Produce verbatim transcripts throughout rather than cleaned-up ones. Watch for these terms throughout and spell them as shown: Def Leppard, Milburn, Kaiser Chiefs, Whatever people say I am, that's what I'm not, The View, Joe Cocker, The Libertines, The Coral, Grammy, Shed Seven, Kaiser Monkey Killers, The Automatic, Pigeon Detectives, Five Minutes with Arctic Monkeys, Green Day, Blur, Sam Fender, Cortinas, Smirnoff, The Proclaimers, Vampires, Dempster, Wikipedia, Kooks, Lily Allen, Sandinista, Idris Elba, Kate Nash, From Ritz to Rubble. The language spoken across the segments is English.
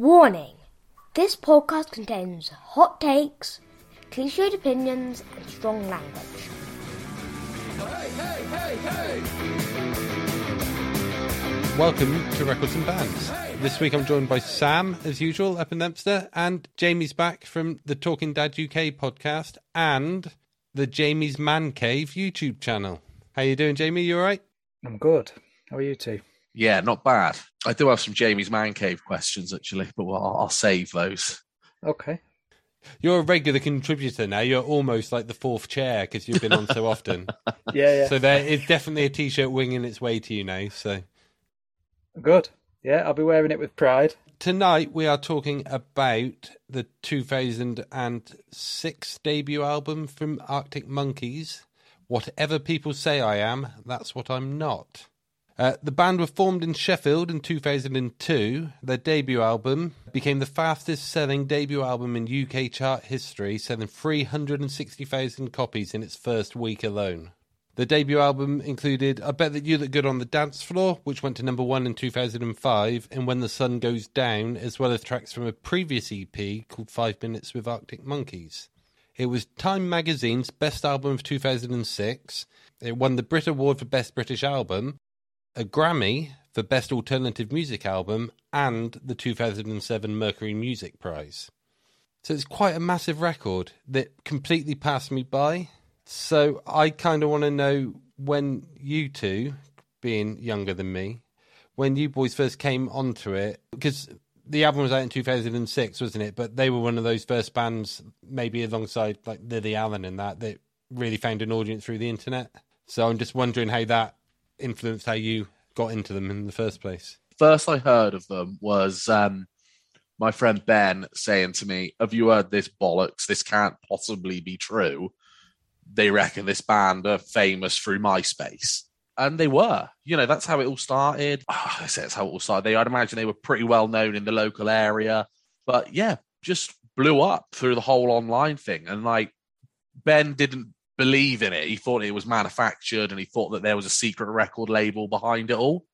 Warning, this podcast contains hot takes, cliched opinions, and strong language. Hey, hey, hey, hey! Welcome to Records and Bands. This week I'm joined by Sam, as usual, up in Dempster, and Jamie's back from the Talking Dads U K podcast and the Jamie's Man Cave YouTube channel. How you doing, Jamie? You all right? I'm good. How are you two? Yeah, not bad. I do have some Jamie's Man Cave questions, actually, but well, I'll save those. Okay. You're a regular contributor now. You're almost like the fourth chair because you've been on so often. yeah, yeah. So there is definitely a T-shirt winging its way to you now. So good. Yeah, I'll be wearing it with pride. Tonight we are talking about the two thousand six debut album from Arctic Monkeys, Whatever People Say I Am, That's What I'm Not. Uh, the band were formed in Sheffield in two thousand two. Their debut album became the fastest-selling debut album in U K chart history, selling three hundred sixty thousand copies in its first week alone. The debut album included I Bet That You Look Good on the Dance Floor, which went to number one in two thousand five, and When the Sun Goes Down, as well as tracks from a previous E P called Five Minutes with Arctic Monkeys. It was Time Magazine's best album of two thousand six. It won the Brit Award for Best British Album, a Grammy for Best Alternative Music Album, and the two thousand seven Mercury Music Prize. So it's quite a massive record that completely passed me by. So I kind of want to know when you two, being younger than me, when you boys first came onto it, because the album was out in two thousand six, wasn't it? But they were one of those first bands, maybe alongside like Lily Allen and that, that really found an audience through the internet. So I'm just wondering how that influenced how you got into them in the first place. First I heard of them was um, my friend Ben saying to me, have you heard this bollocks? This can't possibly be true. They reckon this band are famous through MySpace. And they were. You know, that's how it all started. Oh, I say that's how it all started. They, I'd imagine they were pretty well known in the local area. But yeah, just blew up through the whole online thing. And like, Ben didn't believe in it. He thought it was manufactured and he thought that there was a secret record label behind it all,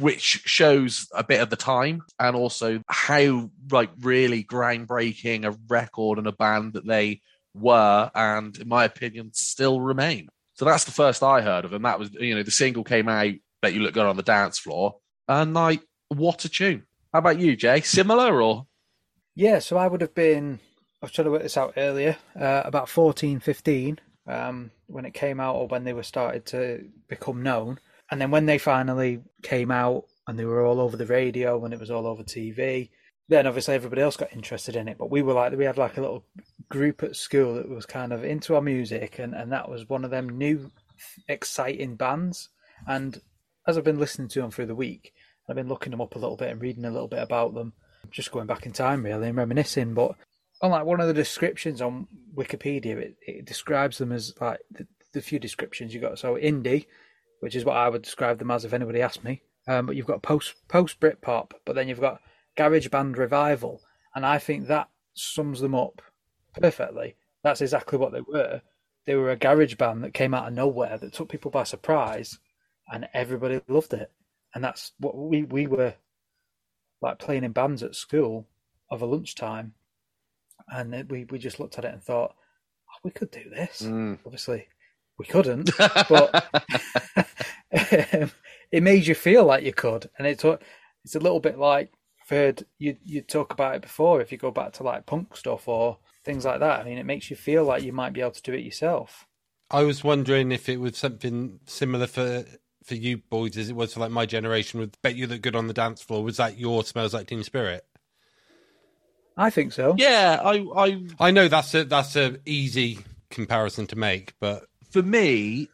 which shows a bit of the time and also how like really groundbreaking a record and a band that they were, and in my opinion still remain. So that's the first I heard of them. That was, you know, the single came out, Bet You Look Good on the Dance Floor, and like, what a tune. How about you, Jay? Similar or? Yeah, so I would have been, I was trying to work this out earlier, uh, about fourteen, fifteen Um, when it came out, or when they were started to become known, and then when they finally came out and they were all over the radio, when it was all over T V, then obviously everybody else got interested in it. But we were like, we had like a little group at school that was kind of into our music, and, and that was one of them new exciting bands. And as I've been listening to them through the week, I've been looking them up a little bit and reading a little bit about them, just going back in time really and reminiscing. But unlike one of the descriptions on Wikipedia, it, it describes them as like the, the few descriptions you got. So indie, which is what I would describe them as if anybody asked me. Um, but you've got post post Britpop, but then you've got garage band revival, and I think that sums them up perfectly. That's exactly what they were. They were a garage band that came out of nowhere that took people by surprise, and everybody loved it. And that's what we we were like playing in bands at school over lunchtime. And we, we just looked at it and thought, oh, we could do this. Mm. Obviously, we couldn't, but um, it made you feel like you could. And it's it's a little bit like, I've heard you, you talk about it before, if you go back to like punk stuff or things like that. I mean, it makes you feel like you might be able to do it yourself. I was wondering if it was something similar for, for you boys as it was for like my generation with Bet You Look Good on the Dance Floor. Was that your Smells Like Teen Spirit? I think so. Yeah, I, I, I know that's a that's a easy comparison to make, but for me,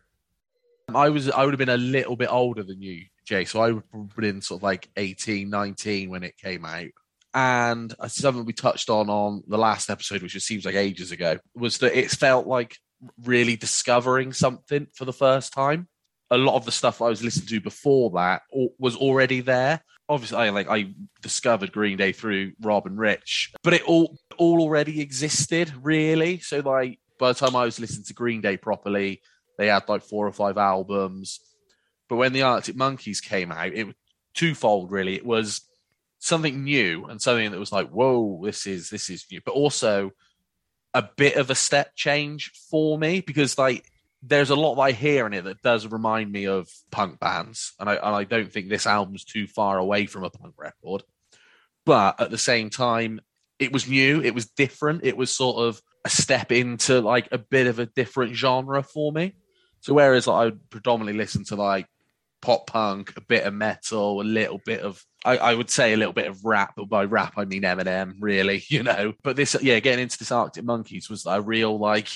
I was I would have been a little bit older than you, Jay. So I would have been sort of like eighteen, nineteen when it came out, and something we touched on on the last episode, which it seems like ages ago, was that it felt like really discovering something for the first time. A lot of the stuff I was listening to before that was already there. Obviously, I, like, I discovered Green Day through Rob and Rich, but it all all already existed, really. So, like, by the time I was listening to Green Day properly, they had, like, four or five albums. But when the Arctic Monkeys came out, it was twofold, really. It was something new and something that was like, whoa, this is this is new, but also a bit of a step change for me, because like there's a lot that I hear in it that does remind me of punk bands, and I and I don't think this album's too far away from a punk record. But at the same time, it was new, it was different, it was sort of a step into like a bit of a different genre for me. So whereas like, I would predominantly listen to like pop punk, a bit of metal, a little bit of, I, I would say a little bit of rap, but by rap I mean Eminem, really, you know. But this, yeah, getting into this Arctic Monkeys was a real like,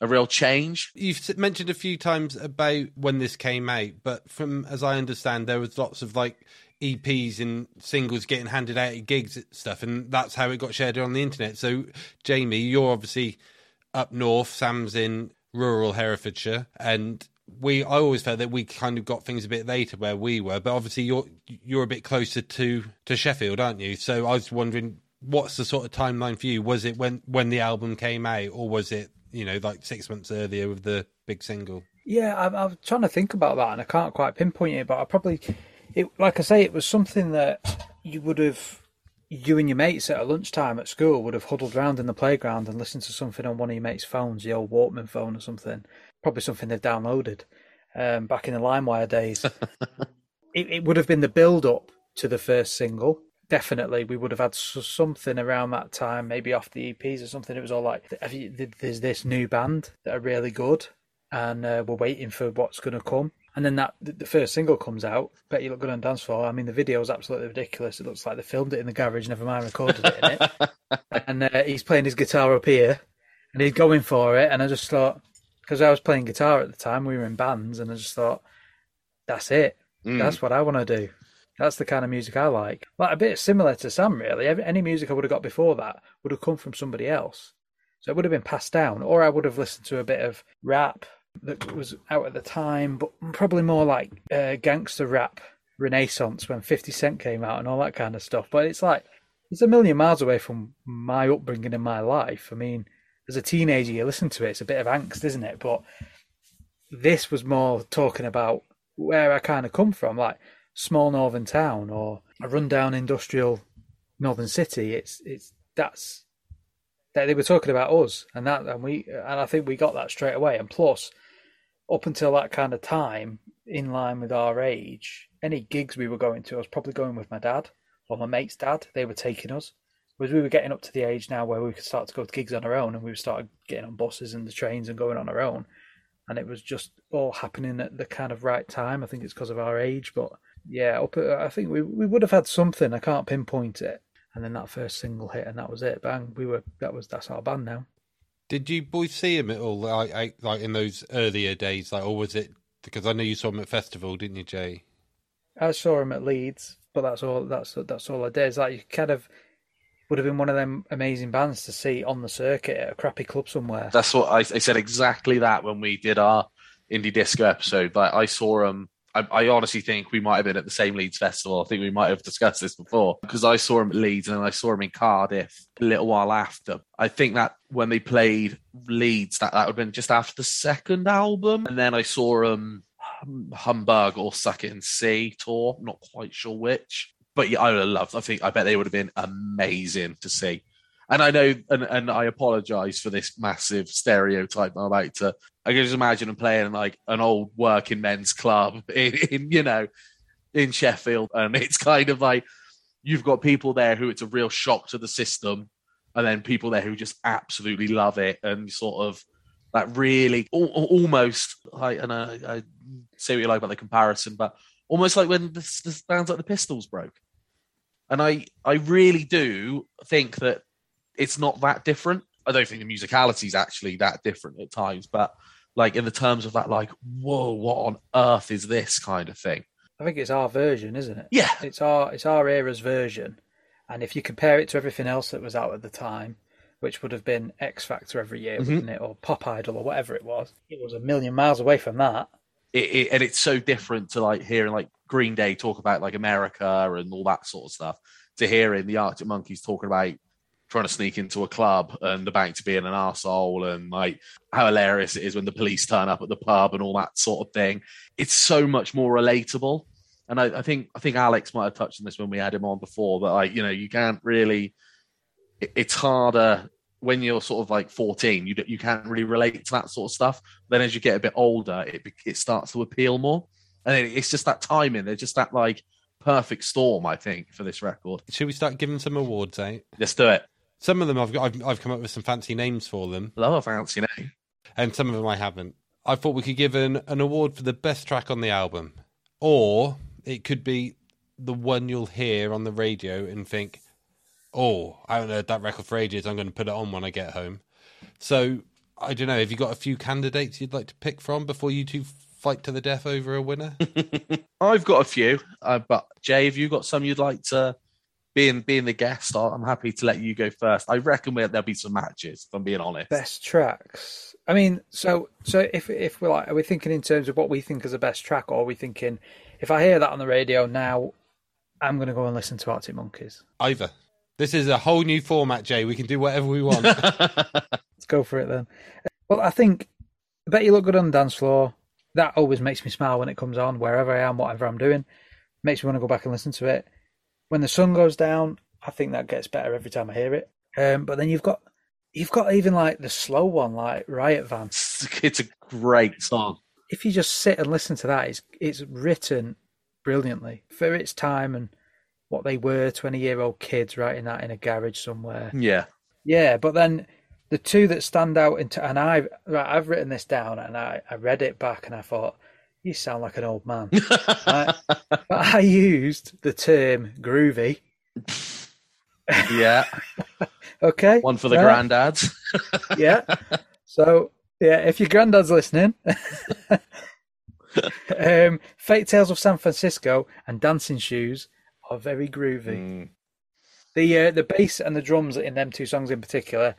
a real change. You've mentioned a few times about when this came out, but from, as I understand, there was lots of like E Ps and singles getting handed out at gigs and stuff, and that's how it got shared on the internet. So, Jamie, you're obviously up north, Sam's in rural Herefordshire, and we I always felt that we kind of got things a bit later where we were, but obviously you're you're a bit closer to, to Sheffield, aren't you? So I was wondering, what's the sort of timeline for you? Was it when, when the album came out, or was it, you know, like six months earlier with the big single? Yeah, I'm, I'm trying to think about that, and I can't quite pinpoint it, but I probably... It, like I say, it was something that you would have, you and your mates at a lunchtime at school would have huddled round in the playground and listened to something on one of your mates' phones, the old Walkman phone or something. Probably something they've downloaded um, back in the LimeWire days. it, it would have been the build-up to the first single. Definitely, we would have had something around that time, maybe off the E Ps or something. It was all like, there's this new band that are really good, and uh, we're waiting for what's going to come. And then that the first single comes out, Bet You Look Good on the Dance Floor. I mean, the video is absolutely ridiculous. It looks like they filmed it in the garage, never mind recorded it in it. And uh, he's playing his guitar up here, and he's going for it. And I just thought, because I was playing guitar at the time, we were in bands, and I just thought, that's it. Mm. That's what I want to do. That's the kind of music I like. Like a bit similar to Sam, really. Any music I would have got before that would have come from somebody else. So it would have been passed down, or I would have listened to a bit of rap that was out at the time, but probably more like uh, gangster rap renaissance when fifty cent came out and all that kind of stuff. But it's like, it's a million miles away from my upbringing in my life. I mean, as a teenager, you listen to it, it's a bit of angst, isn't it? But this was more talking about where I kind of come from, like small northern town or a rundown industrial northern city. It's, it's, that's, that they were talking about us, and that, and we, and I think we got that straight away. And plus, up until that kind of time, in line with our age, any gigs we were going to, I was probably going with my dad or my mate's dad. They were taking us, whereas we were getting up to the age now where we could start to go to gigs on our own, and we started getting on buses and the trains and going on our own. And it was just all happening at the kind of right time. I think it's because of our age, but yeah, up, I think we we would have had something. I can't pinpoint it. And then that first single hit, and that was it. Bang! We were that was that's our band now. Did you boys see him at all, like like in those earlier days, like, or was it because I know you saw him at festival, didn't you, Jay? I saw him at Leeds, but that's all. That's that's all I did. It's like you kind of would have been one of them amazing bands to see on the circuit at a crappy club somewhere. That's what I, I said exactly that when we did our indie disco episode. Like I saw him. I, I honestly think we might have been at the same Leeds festival. I think we might have discussed this before, because I saw him at Leeds and then I saw him in Cardiff a little while after. I think that when they played Leeds, that, that would have been just after the second album. And then I saw him um, Humbug or Suck It and See tour. I'm not quite sure which. But yeah, I would have loved, I think, I bet they would have been amazing to see. And I know, and, and I apologise for this massive stereotype. I like to, I can just imagine them playing in like an old working men's club in, in, you know, in Sheffield. And it's kind of like, you've got people there who it's a real shock to the system. And then people there who just absolutely love it. And sort of that really al- almost, like, and I, I say what you like about the comparison, but almost like when the, the sounds like the Pistols broke. And I, I really do think that it's not that different. I don't think the musicality is actually that different at times, but like in the terms of that, like, whoa, what on earth is this kind of thing? I think it's our version, isn't it? Yeah. It's our, it's our era's version. And if you compare it to everything else that was out at the time, which would have been X Factor every year, mm-hmm. wouldn't it? Or Pop Idol or whatever it was. It was a million miles away from that. It, it, and it's so different to like hearing like Green Day talk about like America and all that sort of stuff, to hearing the Arctic Monkeys talking about trying to sneak into a club and the bank to being an arsehole, and like how hilarious it is when the police turn up at the pub and all that sort of thing. It's so much more relatable. and I, I think I think Alex might have touched on this when we had him on before, but like, you know, you can't really, it, it's harder when you're sort of like fourteen, you you can't really relate to that sort of stuff. Then as you get a bit older, it it starts to appeal more, and it, it's just that timing. They're just that like perfect storm, I think, for this record. Should we start giving some awards out? Eh? Let's do it. Some of them I've got, I've, I've come up with some fancy names for them. Love a fancy name, and some of them I haven't. I thought we could give an, an award for the best track on the album, or it could be the one you'll hear on the radio and think, oh, I haven't heard that record for ages, I'm going to put it on when I get home. So, I don't know, have you got a few candidates you'd like to pick from before you two fight to the death over a winner? I've got a few, uh, but Jay, have you got some you'd like to, being, being the guest, I'm happy to let you go first. I reckon there'll be some matches, if I'm being honest. Best tracks. I mean, so so if if we're like, are we thinking in terms of what we think is the best track, or are we thinking, if I hear that on the radio now, I'm going to go and listen to Arctic Monkeys? Either. This is a whole new format, Jay. We can do whatever we want. Let's go for it then. Well, I think I Bet You Look Good on the Dance Floor. That always makes me smile when it comes on, wherever I am, whatever I'm doing. Makes me want to go back and listen to it. When the Sun Goes Down, I think that gets better every time I hear it. Um, but then you've got you've got even like the slow one, like Riot Van. It's a great song. If you just sit and listen to that, it's it's written brilliantly for its time and what they were, twenty-year-old kids writing that in a garage somewhere. Yeah. Yeah, but then the two that stand out, into, and I've, right, I've written this down, and I, I read it back, and I thought, you sound like an old man. I, but I used the term groovy. Yeah. Okay. One for the right. Granddads. Yeah. So, yeah, if your granddad's listening... um, Fake Tales of San Francisco and Dancing Shoes... are very groovy. Mm. The uh, the bass and the drums in them two songs in particular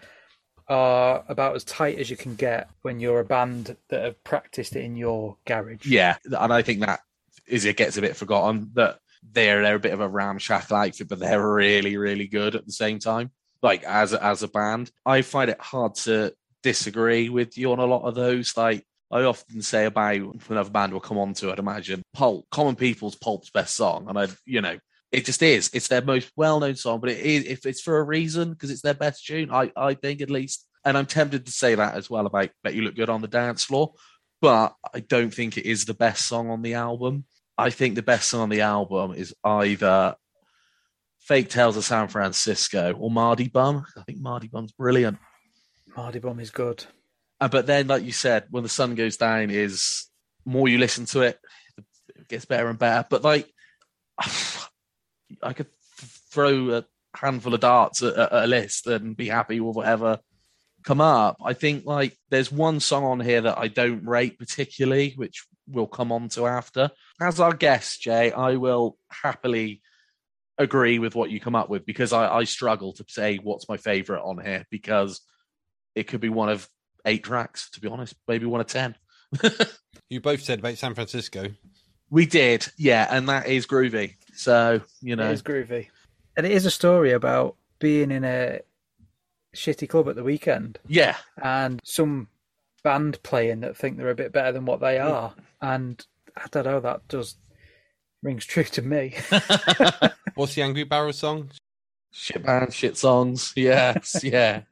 are about as tight as you can get when you're a band that have practiced it in your garage. Yeah, and I think that is it gets a bit forgotten that they're they're a bit of a ramshackle outfit, but they're really really good at the same time. Like as as a band, I find it hard to disagree with you on a lot of those. Like I often say about another band we'll come on to, I'd imagine Pulp, Common People's Pulp's best song, and I you know. It just is. It's their most well-known song, but it is, if it's for a reason, because it's their best tune, I, I think at least. And I'm tempted to say that as well about Bet You Look Good on the Dance Floor, but I don't think it is the best song on the album. I think the best song on the album is either Fake Tales of San Francisco or Mardy Bum. I think Mardy Bum's brilliant. Mardy Bum is good. Uh, but then, like you said, When the Sun Goes Down is, more you listen to it, it gets better and better. But like... I could throw a handful of darts at a list and be happy with whatever come up. I think like there's one song on here that I don't rate particularly, which we'll come on to after. As our guest, Jay, I will happily agree with what you come up with because I, I struggle to say what's my favourite on here because it could be one of eight tracks, to be honest, maybe one of ten. You both said about San Francisco. We did, yeah, and that is groovy. So, you know. It is groovy. And it is a story about being in a shitty club at the weekend. Yeah. And some band playing that think they're a bit better than what they are. Yeah. And I don't know, that does rings true to me. What's the Angry Barrel song? Shit bands, shit songs. Yes, yeah.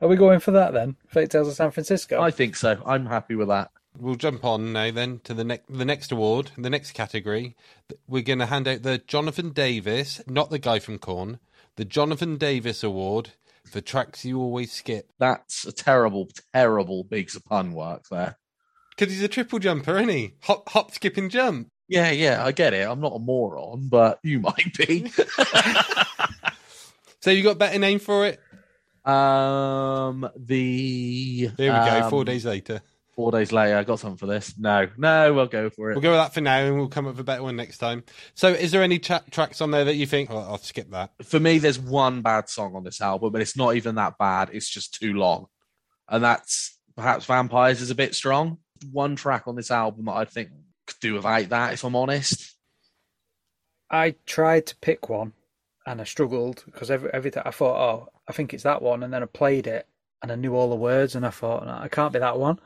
Are we going for that then? Fake Tales of San Francisco? I think so. I'm happy with that. We'll jump on now then to the next the next award, the next category. We're going to hand out the Jonathan Davis, not the guy from Korn, the Jonathan Davis Award for tracks you always skip. That's a terrible, terrible bigs of pun work there. Because he's a triple jumper, isn't he? Hop, hop, skip and jump. Yeah, yeah, I get it. I'm not a moron, but you might be. So you got a better name for it? Um, the... There we um, go, four days later. Four days later, I got something for this. No, no, we'll go for it. We'll go with that for now, and we'll come up with a better one next time. So is there any tra- tracks on there that you think, oh, I'll skip that? For me, there's one bad song on this album, but it's not even that bad. It's just too long. And that's perhaps Vampires is a bit strong. One track on this album that I think could do without that, if I'm honest. I tried to pick one, and I struggled, because every, every th- I thought, oh, I think it's that one, and then I played it, and I knew all the words, and I thought, no, I can't be that one.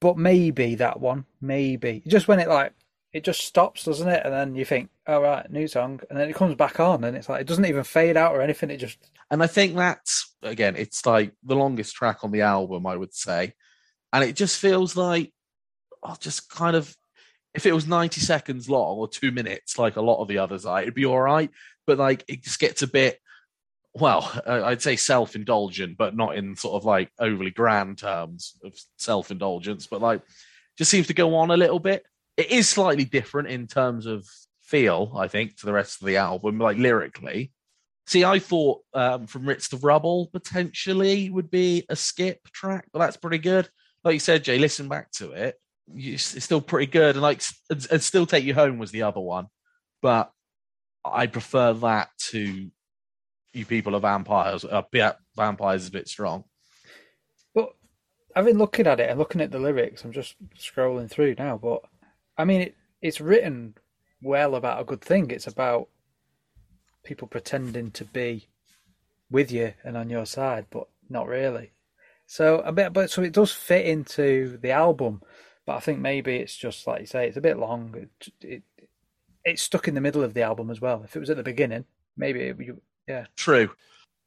But maybe that one, maybe. Just when it like it just stops, doesn't it? And then you think, all right, new song. And then it comes back on and it's like, it doesn't even fade out or anything. It just. And I think that's, again, it's like the longest track on the album, I would say. And it just feels like, oh, just kind of, if it was ninety seconds long or two minutes, like a lot of the others, I it'd be all right. But like, it just gets a bit, well, I'd say self-indulgent, but not in sort of like overly grand terms of self-indulgence, but like just seems to go on a little bit. It is slightly different in terms of feel, I think, to the rest of the album, like lyrically. See, I thought um, From Ritz to Rubble potentially would be a skip track, but that's pretty good. Like you said, Jay, listen back to it. You, it's still pretty good. And like, and Still Take You Home was the other one, but I prefer that to You People Are Vampires. Uh, yeah, Vampires is a bit strong. But I've been looking at it and looking at the lyrics. I'm just scrolling through now, but I mean, it, it's written well about a good thing. It's about people pretending to be with you and on your side, but not really. So a bit, but so it does fit into the album, but I think maybe it's just like you say, it's a bit long. It, it it's stuck in the middle of the album as well. If it was at the beginning, maybe it would. Yeah, true.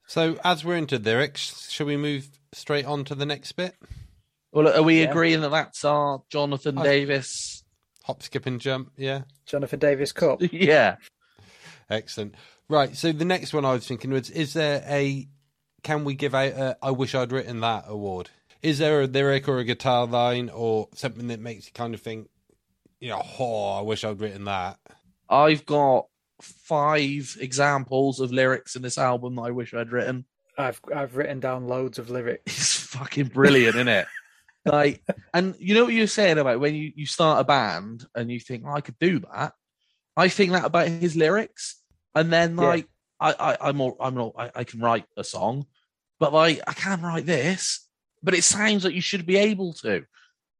So as we're into lyrics, shall we move straight on to the next bit? Well, are we yeah. agreeing that that's our Jonathan I, Davis hop, skip, and jump? Yeah, Jonathan Davis Cup. Yeah, excellent. Right. So the next one I was thinking was: is there a can we give out a, I wish I'd written that award? Is there a lyric or a guitar line or something that makes you kind of think, you know, oh, I wish I'd written that? I've got five examples of lyrics in this album that I wish I'd written. I've I've written down loads of lyrics. It's fucking brilliant, isn't it? Like, and you know what you're saying about when you, you start a band and you think, oh, I could do that. I think that about his lyrics. And then like, yeah. I, I, I'm all, I'm all, I, I can write a song, but like, I can write this, but it sounds like you should be able to.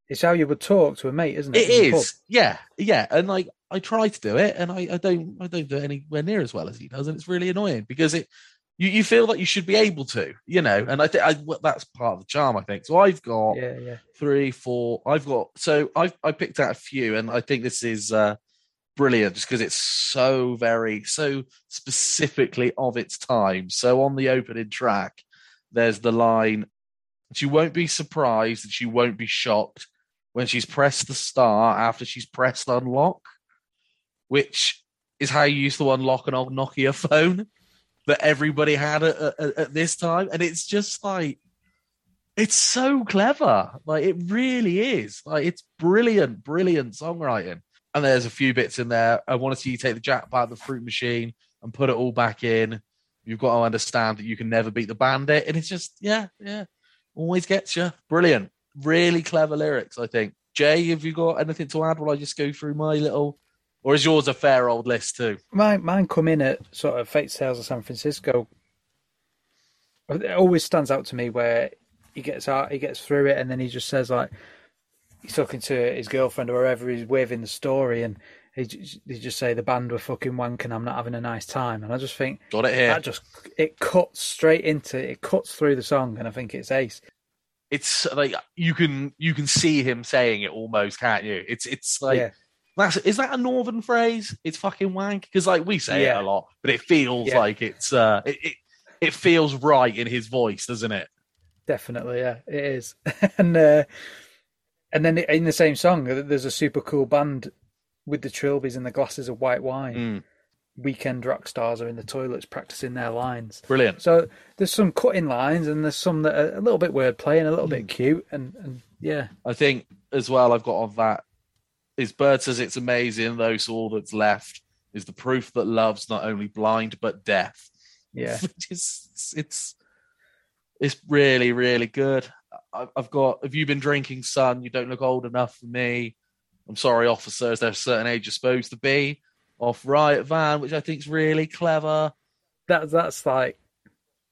It's how you would talk to a mate, isn't it? It is. Yeah. Yeah. And like, I try to do it and I, I don't, I don't do it anywhere near as well as he does. And it's really annoying because it, you, you feel like you should be able to, you know, and I think I, that's part of the charm, I think. So I've got yeah, yeah. three, four, I've got, so I've, I picked out a few and I think this is, uh, brilliant, just because it's so very, so specifically of its time. So on the opening track, there's the line, she won't be surprised and she won't be shocked when she's pressed the star after she's pressed unlock, which is how you used to unlock an old Nokia phone that everybody had at, at, at this time. And it's just like, it's so clever. Like, it really is. Like, it's brilliant, brilliant songwriting. And there's a few bits in there. I want to see you take the jackpot out of the fruit machine and put it all back in. You've got to understand that you can never beat the bandit. And it's just, yeah, yeah. Always gets you. Brilliant. Really clever lyrics, I think. Jay, have you got anything to add? Will I just go through my little... Or is yours a fair old list too? Mine, mine come in at sort of Fake Tales of San Francisco. It always stands out to me where he gets out, he gets through it, and then he just says like... He's talking to his girlfriend or whoever he's with in the story, and he he just say the band were fucking wanking. I'm not having a nice time, and I just think got it here. That just it cuts straight into it cuts through the song, and I think it's ace. It's like you can you can see him saying it almost, can't you? It's it's like yeah. that's is that a northern phrase? It's fucking wank because like we say yeah. it a lot, but it feels yeah. like it's uh it, it it feels right in his voice, doesn't it? Definitely, yeah, it is, and. uh And then in the same song, there's a super cool band with the trilbies and the glasses of white wine. Mm. Weekend rock stars are in the toilets practicing their lines. Brilliant. So there's some cutting lines and there's some that are a little bit wordplay and a little mm. bit cute. And, and yeah. I think as well I've got on that is Bird says it's amazing, though, so all that's left is the proof that love's not only blind but deaf. Yeah. it's, it's, it's really, really good. I've got, have you been drinking, son? You don't look old enough for me. I'm sorry, officers, they're a certain age you're supposed to be. Off Riot Van, which I think is really clever. That, that's like,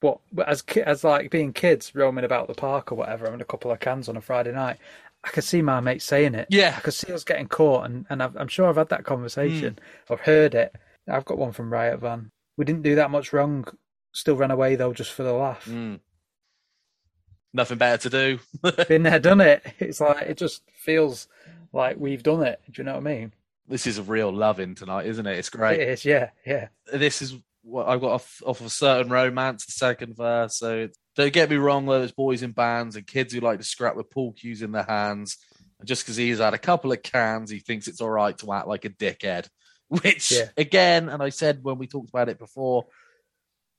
what, as as like being kids roaming about the park or whatever, having a couple of cans on a Friday night, I could see my mate saying it. Yeah. I could see us getting caught, and, and I've, I'm sure I've had that conversation mm. or heard it. I've got one from Riot Van. We didn't do that much wrong. Still ran away, though, just for the laugh. Mm. Nothing better to do. Been there, done it. It's like, it just feels like we've done it. Do you know what I mean? This is a real love-in tonight, isn't it? It's great. It is, yeah, yeah. This is what I got off, off of A Certain Romance, the second verse. So it's, don't get me wrong, though, there's boys in bands and kids who like to scrap with pool cues in their hands. And just because he's had a couple of cans, he thinks it's all right to act like a dickhead. Which, yeah. again, and I said when we talked about it before,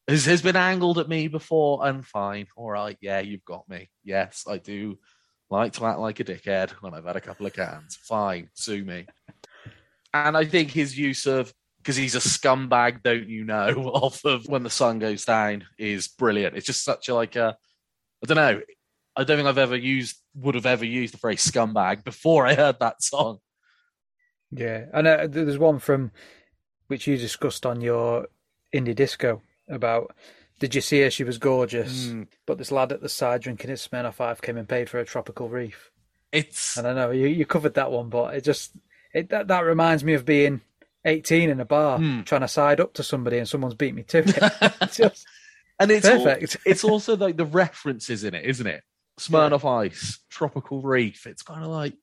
has, has been angled at me before, and fine, all right, yeah, you've got me. Yes, I do like to act like a dickhead when I've had a couple of cans. Fine, sue me. And I think his use of, because he's a scumbag, don't you know, off of When the Sun Goes Down is brilliant. It's just such a, like a, I don't know, I don't think I've ever used, would have ever used the phrase scumbag before I heard that song. Yeah, and uh, there's one from, which you discussed on your Indie Disco about, did you see her? She was gorgeous, mm. but this lad at the side drinking his Smirnoff Ice came and paid for a tropical reef. It's, and I know you, you covered that one, but it just, it that, that reminds me of being eighteen in a bar, mm. trying to side up to somebody and someone's beat me to it. It's just, and it's perfect. All, it's also like the references in it, isn't it? Smirnoff yeah. Ice, tropical reef. It's kind of like,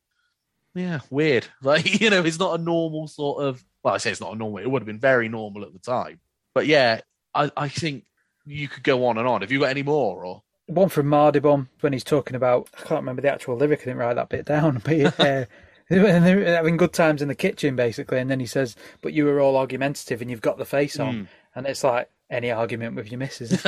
yeah, weird. Like, you know, it's not a normal sort of, well, I say it's not a normal, it would have been very normal at the time. But yeah, I, I think you could go on and on. Have you got any more? Or one from Mardy Bum when he's talking about, I can't remember the actual lyric, I didn't write that bit down, but uh, they're having good times in the kitchen, basically, and then he says, but you were all argumentative and you've got the face on. Mm. And it's like, any argument with your missus.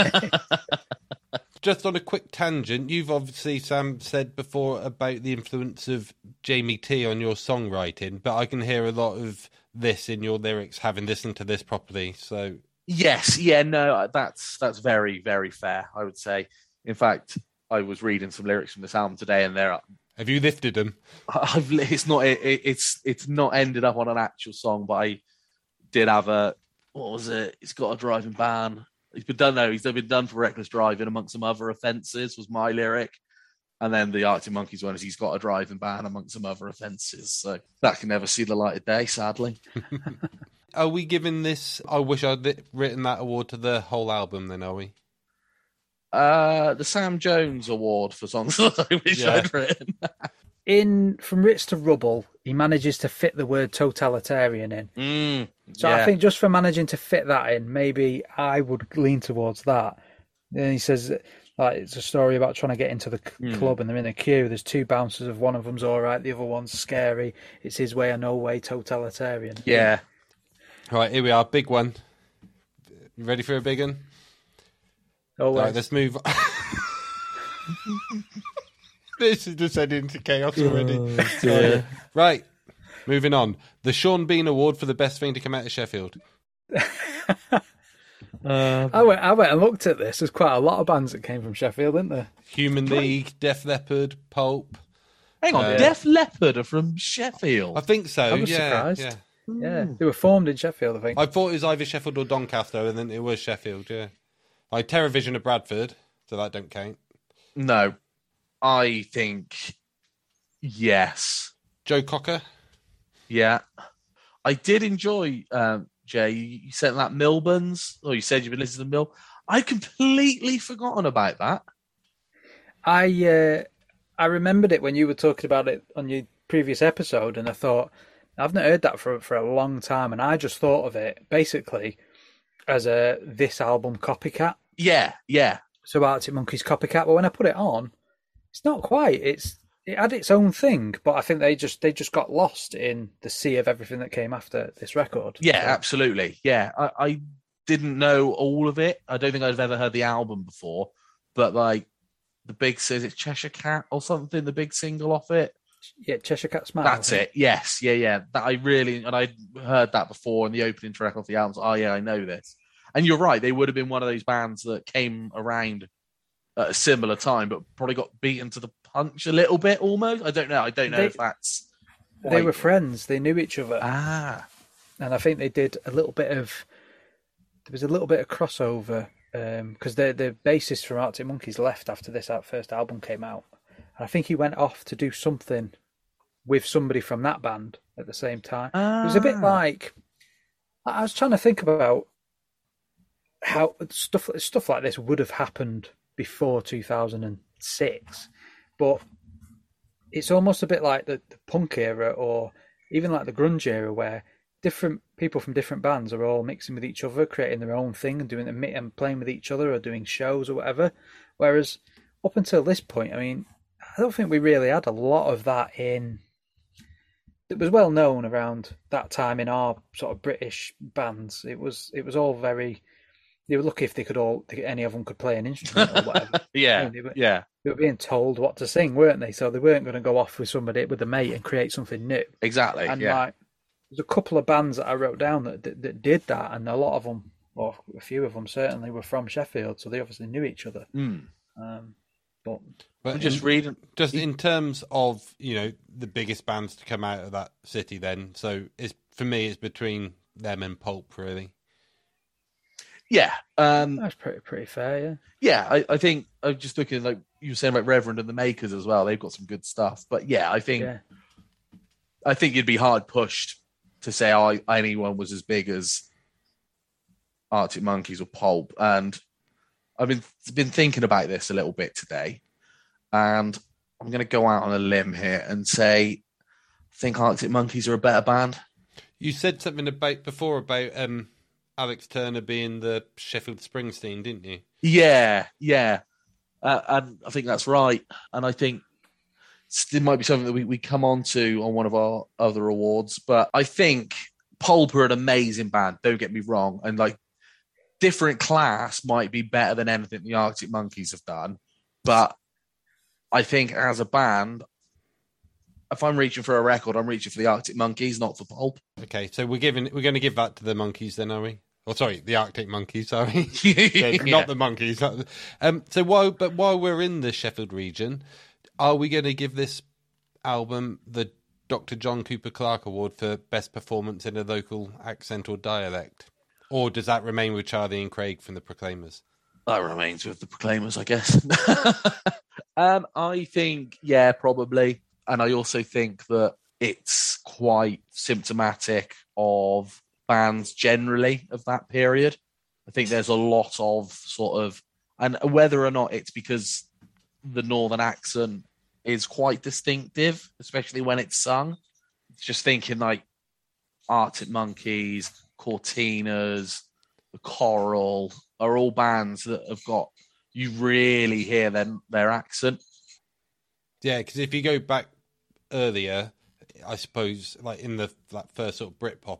Just on a quick tangent, you've obviously, Sam, said before about the influence of Jamie T on your songwriting, but I can hear a lot of this in your lyrics, having listened to this properly, so... Yes, yeah, no, that's that's very, very fair, I would say. In fact, I was reading some lyrics from this album today, and they're... Have you lifted them? I've, it's not it, it's it's not ended up on an actual song, but I did have a... What was it? It's got a driving ban. He's been done, though. He's been done for reckless driving, amongst some other offences, was my lyric. And then the Arctic Monkeys one is he's got a driving ban, amongst some other offences. So that can never see the light of day, sadly. Are we giving this, I wish I'd written that award to the whole album then, are we? Uh, the Sam Jones Award for songs that I wish yeah. I'd written. In From Ritz to Rubble, he manages to fit the word totalitarian in. Mm, so yeah. I think just for managing to fit that in, maybe I would lean towards that. And he says... Like, it's a story about trying to get into the c- club and they're in a queue. There's two bouncers, of one of them's all right, the other one's scary. It's his way or no way, totalitarian. Yeah. All right, here we are, big one. You ready for a big one? Always. All right, let's move on. This is just heading into chaos already. Oh, yeah. Right, moving on. The Sean Bean Award for the best thing to come out of Sheffield. Uh, I went I went and looked at this. There's quite a lot of bands that came from Sheffield, isn't there? Human League, Def Leppard, Pulp. Hang on, uh, Def Leppard are from Sheffield? I think so, I was yeah, surprised. Yeah. yeah, they were formed in Sheffield, I think. I thought it was either Sheffield or Doncaster, and then it was Sheffield, yeah. Like TerraVision of Bradford, so that don't count. No, I think, yes. Joe Cocker? Yeah. I did enjoy... Um, Jay, you sent that Milburn's, or you said you've been listening to Mil. I'd completely forgotten about that. I uh, I remembered it when you were talking about it on your previous episode, and I thought, I've not heard that for for a long time, and I just thought of it basically as a this album copycat. Yeah, yeah. So Arctic Monkeys copycat, but when I put it on, it's not quite. It's it had its own thing, but I think they just they just got lost in the sea of everything that came after this record. Yeah, absolutely. Yeah, I, I didn't know all of it. I don't think I've ever heard the album before, but like the big, is it Cheshire Cat or something? The big single off it. Yeah, Cheshire Cat Smile. That's it. Yes, yeah, yeah. That I really and I heard that before in the opening track off the album. So, oh yeah, I know this. And you're right. They would have been one of those bands that came around at a similar time, but probably got beaten to the punch a little bit, almost. I don't know. I don't know they, if that's... They like... were friends. They knew each other. Ah. And I think they did a little bit of... There was a little bit of crossover, because um, the, the bassist from Arctic Monkeys left after this first album came out. And I think he went off to do something with somebody from that band at the same time. Ah. It was a bit like... I was trying to think about how stuff stuff like this would have happened before two thousand six. But it's almost a bit like the, the punk era, or even like the grunge era, where different people from different bands are all mixing with each other, creating their own thing and doing and playing with each other or doing shows or whatever. Whereas up until this point, I mean, I don't think we really had a lot of that in. It was well known around that time in our sort of British bands. It was it was all very. They were lucky if they could all any of them could play an instrument or whatever. yeah, I mean, they were, yeah. They were being told what to sing, weren't they? So they weren't going to go off with somebody with a mate and create something new. Exactly. And yeah. like, there's a couple of bands that I wrote down that, that that did that, and a lot of them, or a few of them certainly, were from Sheffield, so they obviously knew each other. Mm. Um, but but just reading, just in terms of, you know, the biggest bands to come out of that city, then so it's for me, it's between them and Pulp, really. Yeah, um, that's pretty pretty fair. Yeah, yeah. I, I think I'm just looking at, like you were saying about Reverend and the Makers as well. They've got some good stuff, but yeah, I think yeah. I think you'd be hard pushed to say oh, anyone was as big as Arctic Monkeys or Pulp. And I've been been thinking about this a little bit today, and I'm going to go out on a limb here and say I think Arctic Monkeys are a better band. You said something about before about. Um... Alex Turner being the Sheffield Springsteen, didn't you? Yeah, yeah. Uh, and I think that's right. And I think it might be something that we, we come on to on one of our other awards. But I think Pulp are an amazing band, don't get me wrong. And like different class might be better than anything the Arctic Monkeys have done. But I think as a band, if I'm reaching for a record, I'm reaching for the Arctic Monkeys, not for Pulp. Okay, so we're giving we're going to give that to the Monkeys, then, are we? Oh, sorry, the Arctic Monkeys, sorry, yeah, yeah. Not the Monkeys. Um, so while but while we're in the Sheffield region, are we going to give this album the Doctor John Cooper Clarke Award for best performance in a local accent or dialect, or does that remain with Charlie and Craig from the Proclaimers? That remains with the Proclaimers, I guess. um, I think, yeah, probably. And I also think that it's quite symptomatic of bands generally of that period. I think there's a lot of sort of, and whether or not it's because the Northern accent is quite distinctive, especially when it's sung. Just thinking like Arctic Monkeys, Cortinas, The Coral are all bands that have got, you really hear their, their accent. Yeah, because if you go back earlier, I suppose, like in the that first sort of Britpop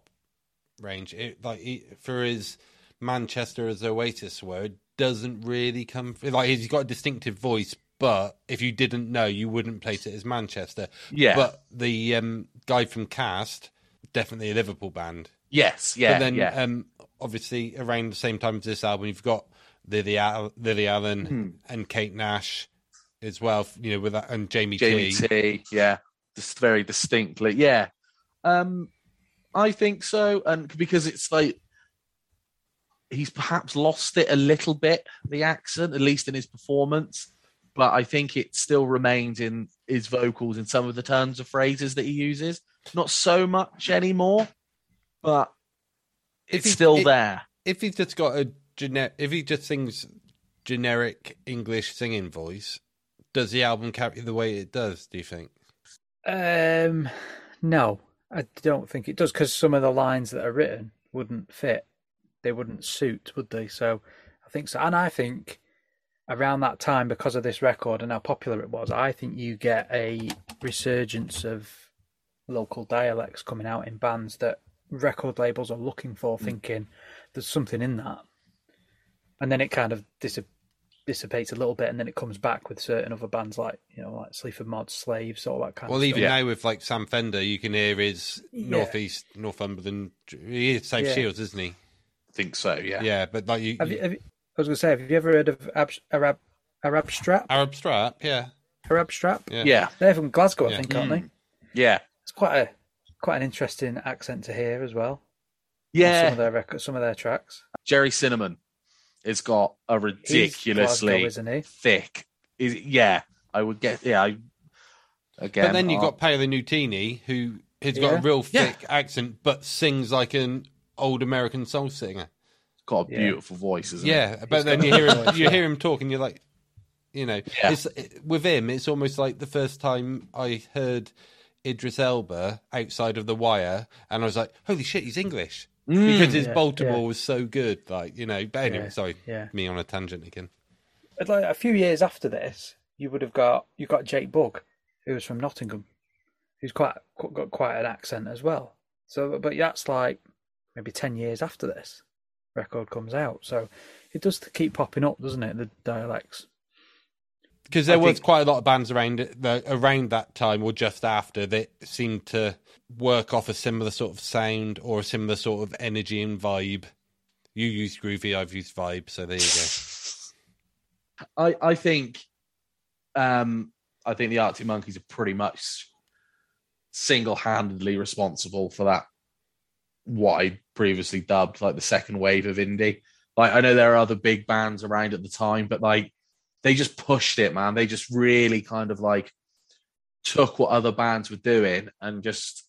range, it, like he, for his Manchester as Oasis word, doesn't really come from, like he's got a distinctive voice, but if you didn't know, you wouldn't place it as Manchester. Yeah. But the um, guy from Cast, definitely a Liverpool band. Yes, yeah. But then, yeah. Um, obviously, around the same time as this album, you've got Lily, Al- Lily Allen hmm. and Kate Nash. As well, you know, with that and Jamie, Jamie T. T. Yeah, just very distinctly. Yeah, um, I think so, and because it's like he's perhaps lost it a little bit, the accent, at least in his performance. But I think it still remains in his vocals in some of the terms of phrases that he uses. Not so much anymore, but it's he, still it, there. If he's just got a generic, if he just sings generic English singing voice. Does the album carry the way it does, do you think? Um, no, I don't think it does, because some of the lines that are written wouldn't fit. They wouldn't suit, would they? So I think so. And I think around that time, because of this record and how popular it was, I think you get a resurgence of local dialects coming out in bands that record labels are looking for, mm. thinking there's something in that. And then it kind of disappears. dissipates a little bit, and then it comes back with certain other bands like, you know, like Sleaford Mod, Slaves, all that kind well, of stuff. Well, even now with like Sam Fender, you can hear his yeah. Northeast, Northumberland, he is Safe yeah. Shields, isn't he? I think so, yeah. Yeah, but like you... Have you, have you I was going to say, have you ever heard of Ab, Arab, Arab Strap? Arab Strap, yeah. Arab Strap? Yeah. yeah. They're from Glasgow, yeah. I think, mm. aren't they? Yeah. It's quite a quite an interesting accent to hear as well. Yeah. Some of their records, some of their tracks. Jerry Cinnamon. It's got a ridiculously Glasgow, thick. Is, yeah, I would get. Yeah, I, again. But then you've uh, got Paolo Nutini, who has yeah. got a real thick yeah. accent, but sings like an old American soul singer. It's got a beautiful yeah. voice, isn't yeah, it? Yeah, but He's then you hear him, you hear him talking. You're like, you know, yeah. it's, it, with him, it's almost like the first time I heard Idris Elba outside of The Wire, and I was like, holy shit, he's English. Mm, because his yeah, Baltimore yeah. was so good. Like, you know, but anyway, yeah, sorry, yeah. me on a tangent again. But like a few years after this, you would have got, you got Jake Bugg, who was from Nottingham, who's quite got quite an accent as well. So, but that's like maybe ten years after this record comes out. So it does keep popping up, doesn't it? The dialects. Because there I was think... quite a lot of bands around around that time or just after that seemed to work off a similar sort of sound or a similar sort of energy and vibe. You used groovy, I've used vibe, so there you go. I, I think um, I think the Arctic Monkeys are pretty much single-handedly responsible for that, what I previously dubbed like the second wave of indie. Like, I know there are other big bands around at the time, but like, they just pushed it, man. They just really kind of like took what other bands were doing and just,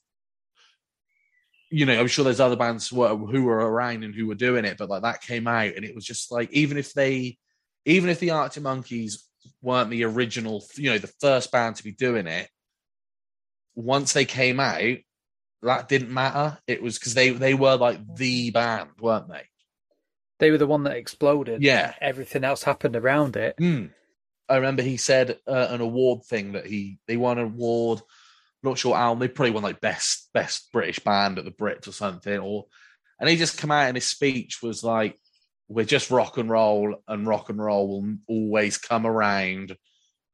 you know, I'm sure there's other bands who were, who were around and who were doing it, but like that came out and it was just like, even if they, even if the Arctic Monkeys weren't the original, you know, the first band to be doing it, once they came out, that didn't matter. It was because they, they were like the band, weren't they? They were the one that exploded. Yeah. Everything else happened around it. Mm. I remember he said uh, an award thing that he, they won an award, I'm not sure, Al, they probably won like best best British band at the Brits or something. Or, and he just came out and his speech was like, we're just rock and roll and rock and roll will always come around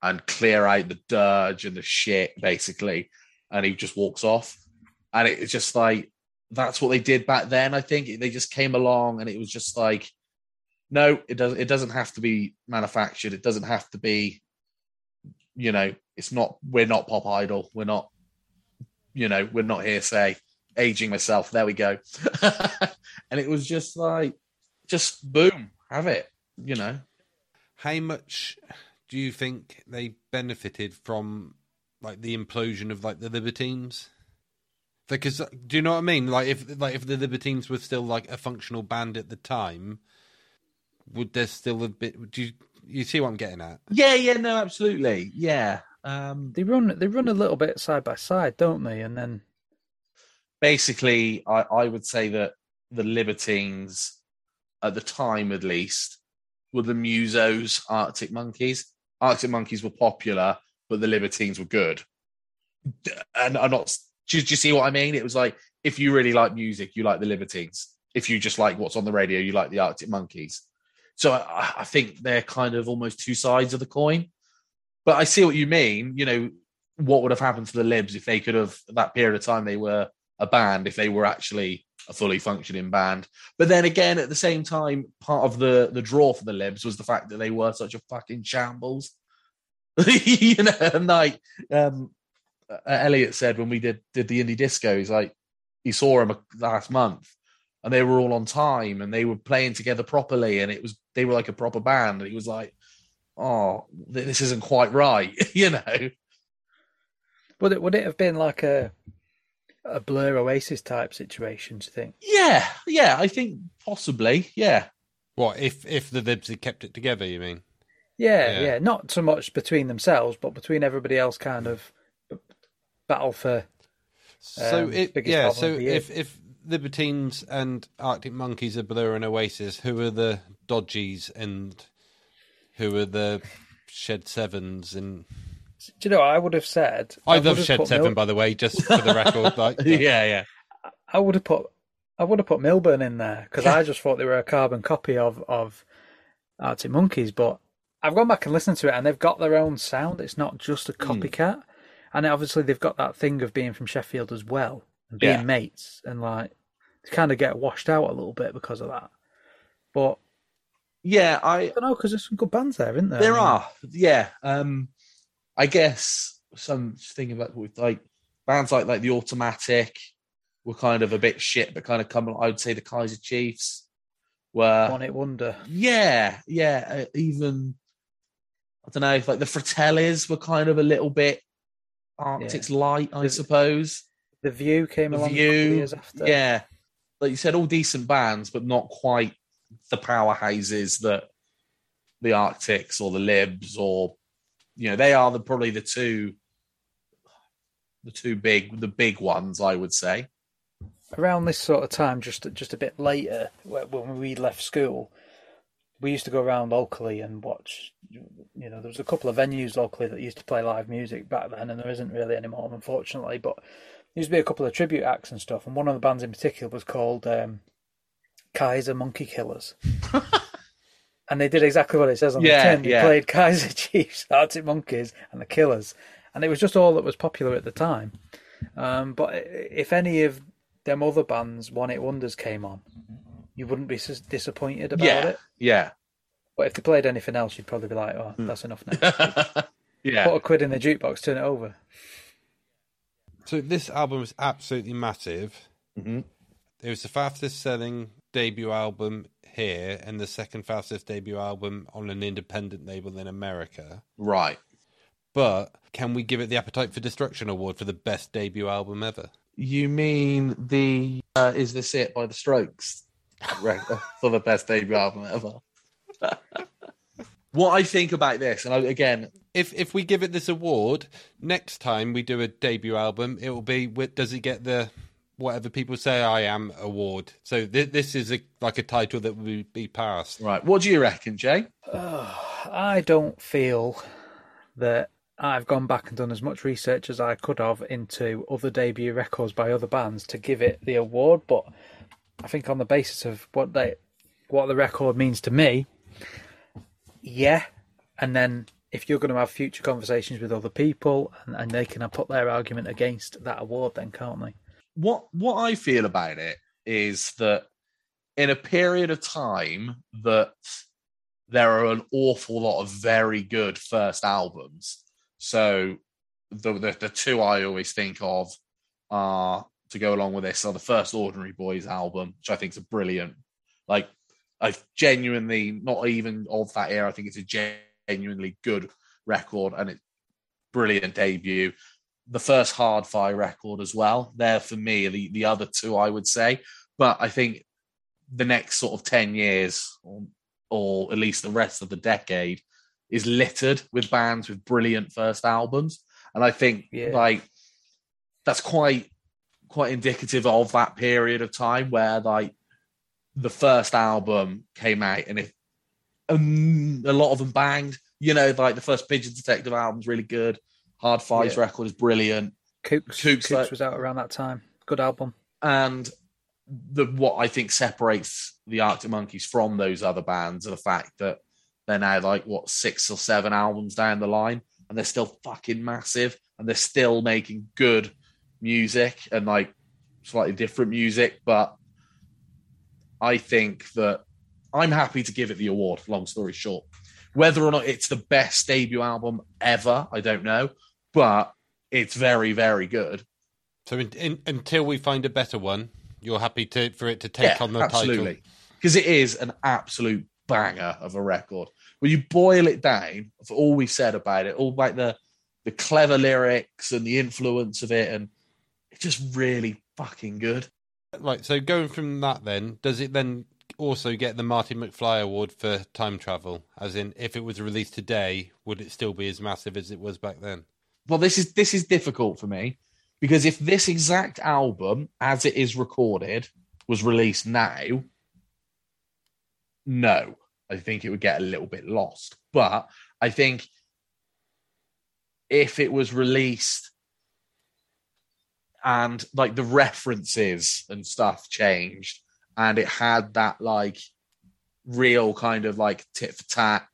and clear out the dirge and the shit, basically. And he just walks off. And it's just like, that's what they did back then. I think they just came along and it was just like, no, it doesn't, it doesn't have to be manufactured. It doesn't have to be, you know, it's not, we're not Pop Idol. We're not, you know, we're not Hearsay, aging myself. There we go. And it was just like, just boom, have it, you know. How much do you think they benefited from like the implosion of like the Libertines? Because do you know what I mean? Like if like if the Libertines were still like a functional band at the time, would there still have been? Do you, you see what I'm getting at? Yeah, yeah, no, absolutely, yeah. Um, they run they run a little bit side by side, don't they? And then basically, I, I would say that the Libertines, at the time at least, were the Musos, Arctic Monkeys. Arctic Monkeys were popular, but the Libertines were good, and I'm not. Do you, do you see what I mean? It was like, if you really like music, you like the Libertines. If you just like what's on the radio, you like the Arctic Monkeys. So I, I think they're kind of almost two sides of the coin. But I see what you mean. You know, what would have happened to the Libs if they could have, at that period of time, they were a band, if they were actually a fully functioning band. But then again, at the same time, part of the, the draw for the Libs was the fact that they were such a fucking shambles. You know, and like... Um, Uh, Elliot said when we did did the indie disco, he's like, he saw him last month and they were all on time and they were playing together properly and it was, they were like a proper band, and he was like, oh, this isn't quite right. You know, would it would it have been like a a Blur Oasis type situation, do you think? Yeah, yeah, I think possibly, yeah. What if if the Libs had kept it together, you mean? Yeah, yeah, yeah, not so much between themselves but between everybody else, kind of battle for um, so it, yeah so if if Libertines and Arctic Monkeys are Blur and Oasis, who are the Dodgies and who are the Shed Sevens? And do you know, I would have said I, I love Shed Seven Mil- by the way, just for the record, like, yeah, yeah, yeah. I would have put I would have put Milburn in there because I just thought they were a carbon copy of of Arctic Monkeys, but I've gone back and listened to it and they've got their own sound. It's not just a copycat. Mm. And obviously they've got that thing of being from Sheffield as well and being yeah. mates, and like they kind of get washed out a little bit because of that. But yeah, I, I don't know, because there's some good bands there, isn't there? There I mean, are, yeah. Um, I guess some thing about like bands like like the Automatic were kind of a bit shit, but kind of come. I would say the Kaiser Chiefs were one hit wonder. Yeah, yeah. Even I don't know if like the Fratellis were kind of a little bit. Arctic's yeah. light, I the, suppose. The View came the along View, a couple of years after. Yeah. Like you said, all decent bands, but not quite the powerhouses that the Arctics or the Libs or, you know, they are the, probably the two the two big, the big ones, I would say. Around this sort of time, just just a bit later, when we left school, we used to go around locally and watch. You know, there was a couple of venues locally that used to play live music back then, and there isn't really anymore, unfortunately. But there used to be a couple of tribute acts and stuff, and one of the bands in particular was called um, Kaiser Monkey Killers. And they did exactly what it says on yeah, the tin. They yeah. played Kaiser Chiefs, Arctic Monkeys, and the Killers. And it was just all that was popular at the time. Um, but if any of them other bands, One Hit Wonders, came on, you wouldn't be disappointed about yeah, it. Yeah. But if they played anything else, you'd probably be like, oh, mm. that's enough now. yeah. Put a quid in the jukebox, turn it over. So this album is absolutely massive. Mm-hmm. It was the fastest selling debut album here and the second fastest debut album on an independent label in America. Right. But can we give it the Appetite for Destruction award for the best debut album ever? You mean the uh, Is This It by The Strokes for the best debut album ever? What I think about this, and I, again... If if we give it this award, next time we do a debut album, it will be, does it get the Whatever People Say I Am award? So th- this is a, like a title that will be passed. Right. What do you reckon, Jay? Oh, I don't feel that... I've gone back and done as much research as I could have into other debut records by other bands to give it the award, but I think on the basis of what they, what the record means to me, yeah. And then if you're going to have future conversations with other people, and, and they can put their argument against that award then, can't they? What what I feel about it is that in a period of time that there are an awful lot of very good first albums. So the, the the two I always think of are, to go along with this, are the first Ordinary Boys album, which I think is a brilliant, like, I genuinely, not even of that era, I think it's a genuinely good record and it's brilliant debut. The first Hard-Fi record as well. They're, for me, the, the other two, I would say. But I think the next sort of ten years, or, or at least the rest of the decade, is littered with bands with brilliant first albums. And I think yeah. like that's quite quite indicative of that period of time where like the first album came out and if um, a lot of them banged. You know, like the first Pigeon Detective album's really good. Hard Five's yeah. record is brilliant. Kooks, Kooks, Kooks like, was out around that time. Good album. And the what I think separates the Arctic Monkeys from those other bands are the fact that they're now like, what, six or seven albums down the line, and they're still fucking massive, and they're still making good music and like slightly different music. But I think that I'm happy to give it the award, long story short. Whether or not it's the best debut album ever, I don't know, but it's very, very good. So in, in, until we find a better one, you're happy to for it to take yeah, on the absolutely. title? Absolutely. Because it is an absolute banger of a record. When you boil it down, for all we've said about it, all about the the clever lyrics and the influence of it, and it's just really fucking good. Right, so going from that then, does it then also get the Marty McFly Award for time travel? As in, if it was released today, would it still be as massive as it was back then? Well, this is this is difficult for me, because if this exact album, as it is recorded, was released now, no, I think it would get a little bit lost. But I think if it was released and like the references and stuff changed and it had that like real kind of like tit for tat,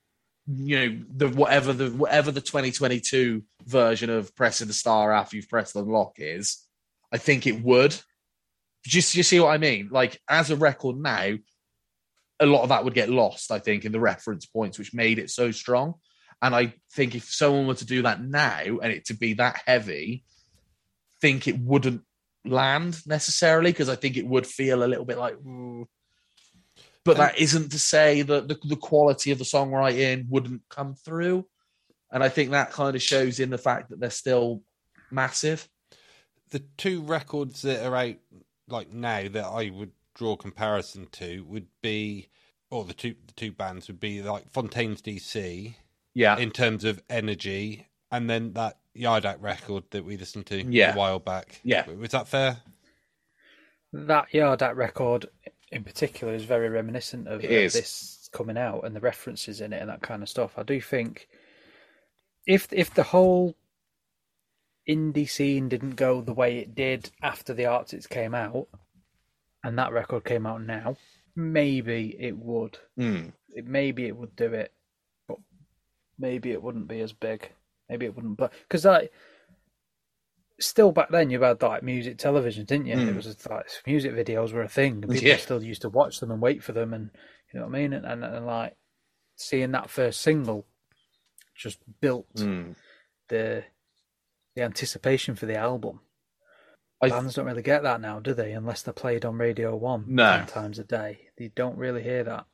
you know, the whatever the whatever the twenty twenty-two version of pressing the star after you've pressed the lock is, I think it would. Just you see what I mean? Like as a record now, a lot of that would get lost, I think, in the reference points, which made it so strong. And I think if someone were to do that now and it to be that heavy, I think it wouldn't land necessarily, because I think it would feel a little bit like, ooh. But that isn't to say that the, the quality of the songwriting wouldn't come through. And I think that kind of shows in the fact that they're still massive. The two records that are out like now that I would draw comparison to would be, or the two the two bands would be like Fontaine's D C, yeah, in terms of energy, and then that Yardak record that we listened to yeah. a while back. Yeah. Was that fair? That Yardak record in particular is very reminiscent of, of this coming out and the references in it and that kind of stuff. I do think if if the whole indie scene didn't go the way it did after the Arctics came out, and that record came out now, maybe it would. Mm. It, maybe it would do it, but maybe it wouldn't be as big. Maybe it wouldn't, but because like, still back then you had like music television, didn't you? Mm. It was like music videos were a thing, and people yeah. still used to watch them and wait for them, and you know what I mean. And and, and like seeing that first single just built mm. the the anticipation for the album. I, Bands don't really get that now, do they? Unless they're played on Radio One no. ten times a day, they don't really hear that.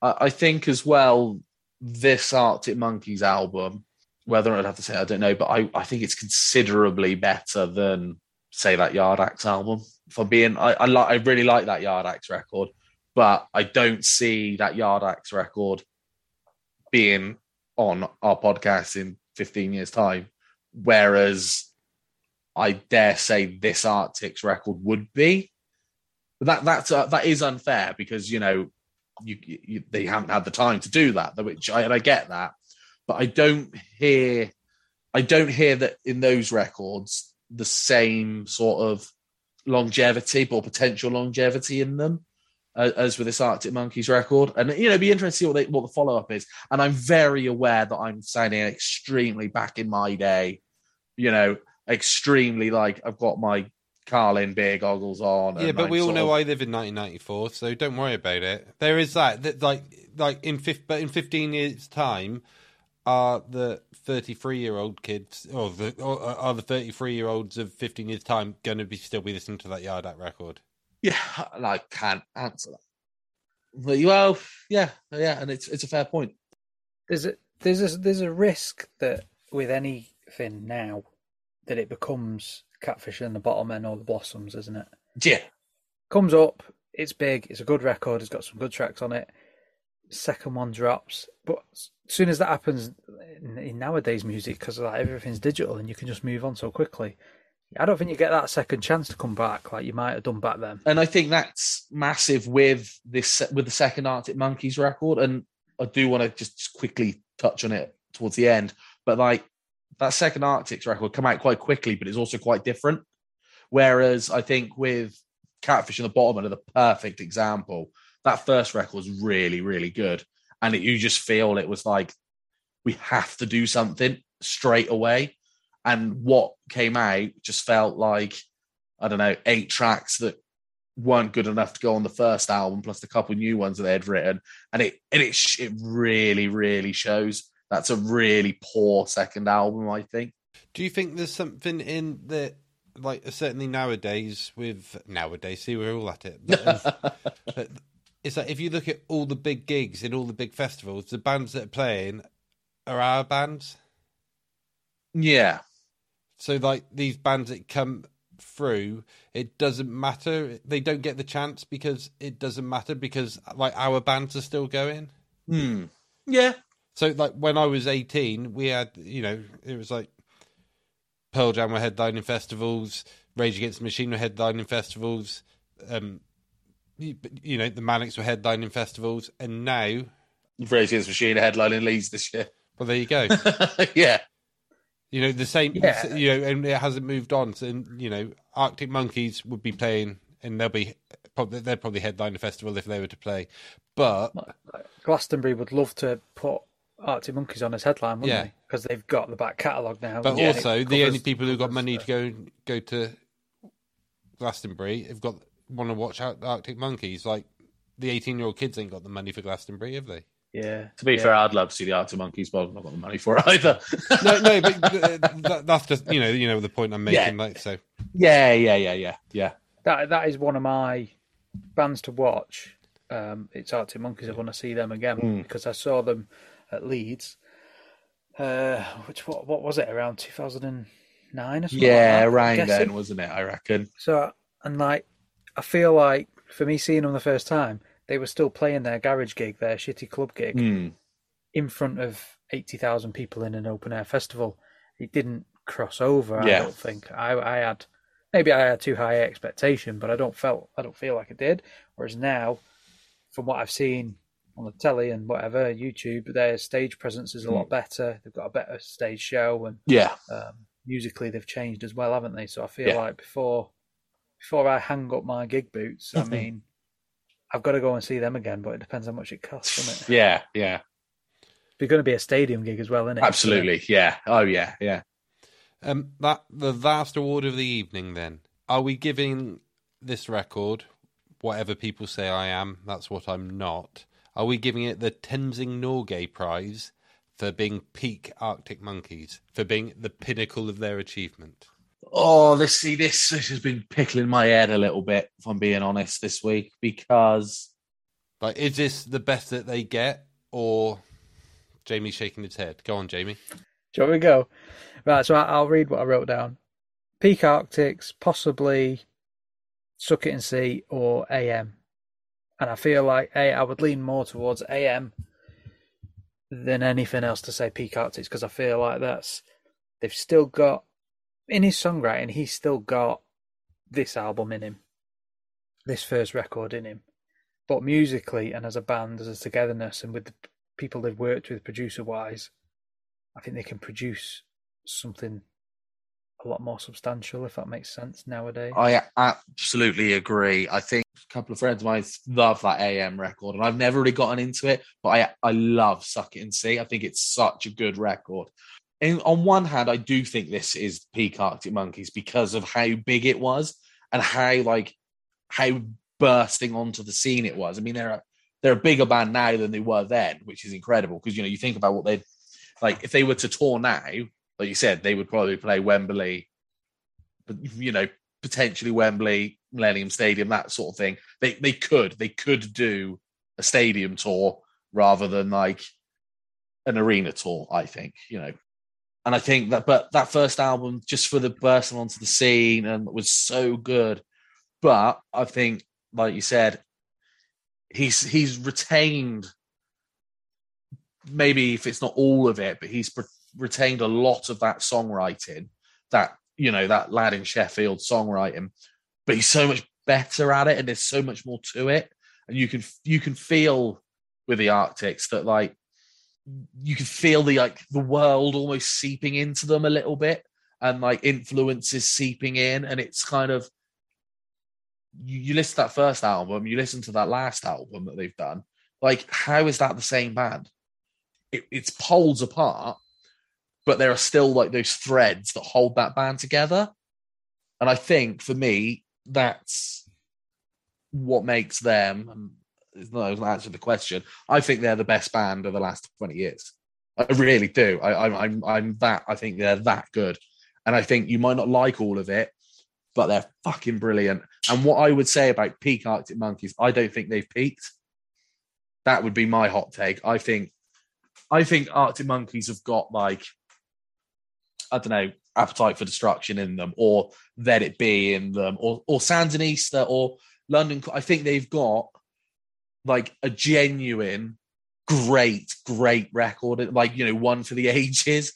I, I think as well, this Arctic Monkeys album. Whether I'd have to say, I don't know, but I, I think it's considerably better than, say, that Yardax album. If I'm being, I I, li- I really like that Yardax record, but I don't see that Yardax record being on our podcast in fifteen years' time. Whereas I dare say this Arctic's record would be. But that that's uh, that is unfair because you know you, you they haven't had the time to do that, which I, and I get that. But I don't hear, I don't hear that in those records the same sort of longevity or potential longevity in them uh, as with this Arctic Monkeys record. And you know, it'd be interesting to see what, they, what the follow up is. And I'm very aware that I'm sounding extremely back in my day, you know, extremely like I've got my Carlin beer goggles on. Yeah, but I'm we all know of... I live in nineteen ninety-four, so don't worry about it. There is that, that like, like in fifth, but in fifteen years' time. Are the thirty-three-year-old kids, or, the, or are the thirty-three-year-olds of fifteen years' time going to be still be listening to that Yardak record? Yeah, and I can't answer that. But, well, yeah, yeah, and it's it's a fair point. There's a there's a, there's a risk that with anything now that it becomes Catfish and the Bottlemen or the Blossoms, isn't it? Yeah, comes up, it's big, it's a good record, it's got some good tracks on it. Second one drops, but as soon as that happens in, in nowadays music, because like everything's digital and you can just move on so quickly, I don't think you get that second chance to come back like you might have done back then. And I think that's massive with this with the second Arctic Monkeys record. And I do want to just quickly touch on it towards the end, but like that second Arctic record come out quite quickly, but it's also quite different. Whereas I think with Catfish and the Bottlemen are the perfect example. That first record was really, really good. And it, you just feel it was like, we have to do something straight away. And what came out just felt like, I don't know, eight tracks that weren't good enough to go on the first album, plus the couple new ones that they had written. And it and it, it really, really shows. That's a really poor second album, I think. Do you think there's something in the... like, certainly nowadays with... Nowadays, see, we're all at it. But, but, it's like if you look at all the big gigs in all the big festivals, the bands that are playing are our bands. Yeah. So, like, these bands that come through, it doesn't matter. They don't get the chance because it doesn't matter because, like, our bands are still going. Hmm. Yeah. So, like, when I was eighteen, we had, you know, it was like Pearl Jam were headlining festivals, Rage Against the Machine were headlining festivals, um... you know, the Manics were headlining festivals, and now... Rage Against the Machine are headlining Leeds this year. Well, there you go. yeah. You know, the same... Yeah. You know, and it hasn't moved on. So, you know, Arctic Monkeys would be playing, and they'll be... probably they'd probably headline a festival if they were to play. But... Glastonbury would love to put Arctic Monkeys on as headline, wouldn't yeah. they? Because they've got the back catalogue now. But also, the covers, only people who've got money to go go to Glastonbury have got... want to watch out Arctic Monkeys. Like, the eighteen-year-old kids ain't got the money for Glastonbury, have they? Yeah. To be yeah. fair, I'd love to see the Arctic Monkeys, but I've not got the money for it either. no, no, but uh, that, that's just, you know, you know the point I'm making. Yeah. Like, so. Yeah, yeah, yeah, yeah, yeah. That that is one of my bands to watch. Um, it's Arctic Monkeys. I want to see them again mm. because I saw them at Leeds. Uh, which what what was it? Around two thousand nine or something. Yeah, like around right then, wasn't it? I reckon. So and like. I feel like, for me seeing them the first time, they were still playing their garage gig, their shitty club gig, mm. in front of eighty thousand people in an open-air festival. It didn't cross over. Yeah. I don't think I, I had maybe I had too high expectation, but I don't felt I don't feel like I did. Whereas now, from what I've seen on the telly and whatever, YouTube, their stage presence is a lot better. They've got a better stage show, and yeah, um, musically they've changed as well, haven't they? So I feel yeah. like before before I hang up my gig boots, I mean, I've got to go and see them again, but it depends how much it costs, doesn't it? Yeah, yeah. It's going to be a stadium gig as well, isn't it? Absolutely, yeah. Oh, yeah, yeah. Um, that the last award of the evening, then. Are we giving this record, Whatever People Say I Am, That's What I'm Not, are we giving it the Tenzing Norgay Prize for being peak Arctic Monkeys, for being the pinnacle of their achievement? Oh, this see this this has been pickling my head a little bit, if I'm being honest, this week, because like, is this the best that they get, or Jamie's shaking his head? Go on, Jamie. Shall we go? Right, so I'll read what I wrote down. Peak Arctics, possibly Suck It and See or A M. And I feel like hey, I would lean more towards A M than anything else to say peak Arctics, because I feel like that's they've still got in his songwriting, he's still got this album in him, this first record in him. But musically and as a band, as a togetherness, and with the people they've worked with producer-wise, I think they can produce something a lot more substantial, if that makes sense, nowadays. I absolutely agree. I think a couple of friends of mine love that A M record, and I've never really gotten into it, but I I love Suck It and See. I think it's such a good record. And on one hand, I do think this is peak Arctic Monkeys because of how big it was and how like how bursting onto the scene it was. I mean, they're a, they're a bigger band now than they were then, which is incredible because, you know, you think about what they'd like if they were to tour now, like you said, they would probably play Wembley, you know, potentially Wembley, Millennium Stadium, that sort of thing. They they could they could do a stadium tour rather than like an arena tour, I think, you know. And I think that, but that first album, just for the bursting onto the scene, and was so good. But I think, like you said, he's he's retained, maybe if it's not all of it, but he's pre- retained a lot of that songwriting, that, you know, that lad in Sheffield songwriting. But he's so much better at it, and there's so much more to it. And you can you can feel with the Arctics that like. You could feel the like the world almost seeping into them a little bit, and like influences seeping in, and it's kind of you, you listen to that first album, you listen to that last album that they've done. Like, how is that the same band? It, it's poles apart, but there are still like those threads that hold that band together. And I think for me, that's what makes them. And, no, it's not answering the question. I think they're the best band of the last twenty years. I really do. I, I, I'm, I'm that. I think they're that good, and I think you might not like all of it, but they're fucking brilliant. And what I would say about peak Arctic Monkeys, I don't think they've peaked. That would be my hot take. I think, I think Arctic Monkeys have got like, I don't know, Appetite for Destruction in them, or Let It Be in them, or or Sandinista, or London. I think they've got like a genuine, great, great record. Like, you know, one for the ages.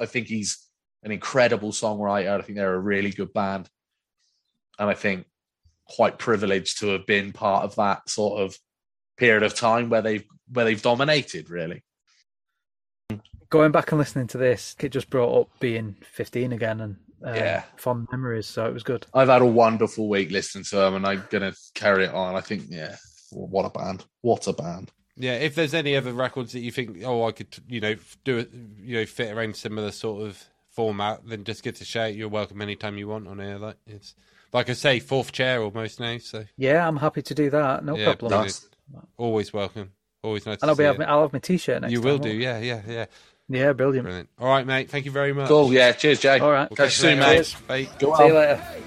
I think he's an incredible songwriter. I think they're a really good band. And I think quite privileged to have been part of that sort of period of time where they've, where they've dominated, really. Going back and listening to this, it just brought up being fifteen again and uh, yeah. fond memories. So it was good. I've had a wonderful week listening to them, and I'm going to carry it on. I think, yeah. What a band! What a band! Yeah, if there's any other records that you think, oh, I could, you know, do it, you know, fit around similar sort of format, then just give it a shout. You're welcome anytime you want on here. Like it's like I say, fourth chair almost now. So yeah, I'm happy to do that. No yeah, problem. Nice. Always welcome. Always nice. And to I'll be. Have my, I'll have my t-shirt next. You will time, do. Yeah, yeah, yeah. Yeah, brilliant. Brilliant. All right, mate. Thank you very much. Cool. Yeah. Cheers, Jay. All right. We'll catch you soon, mate. Bye. Go see on. You later.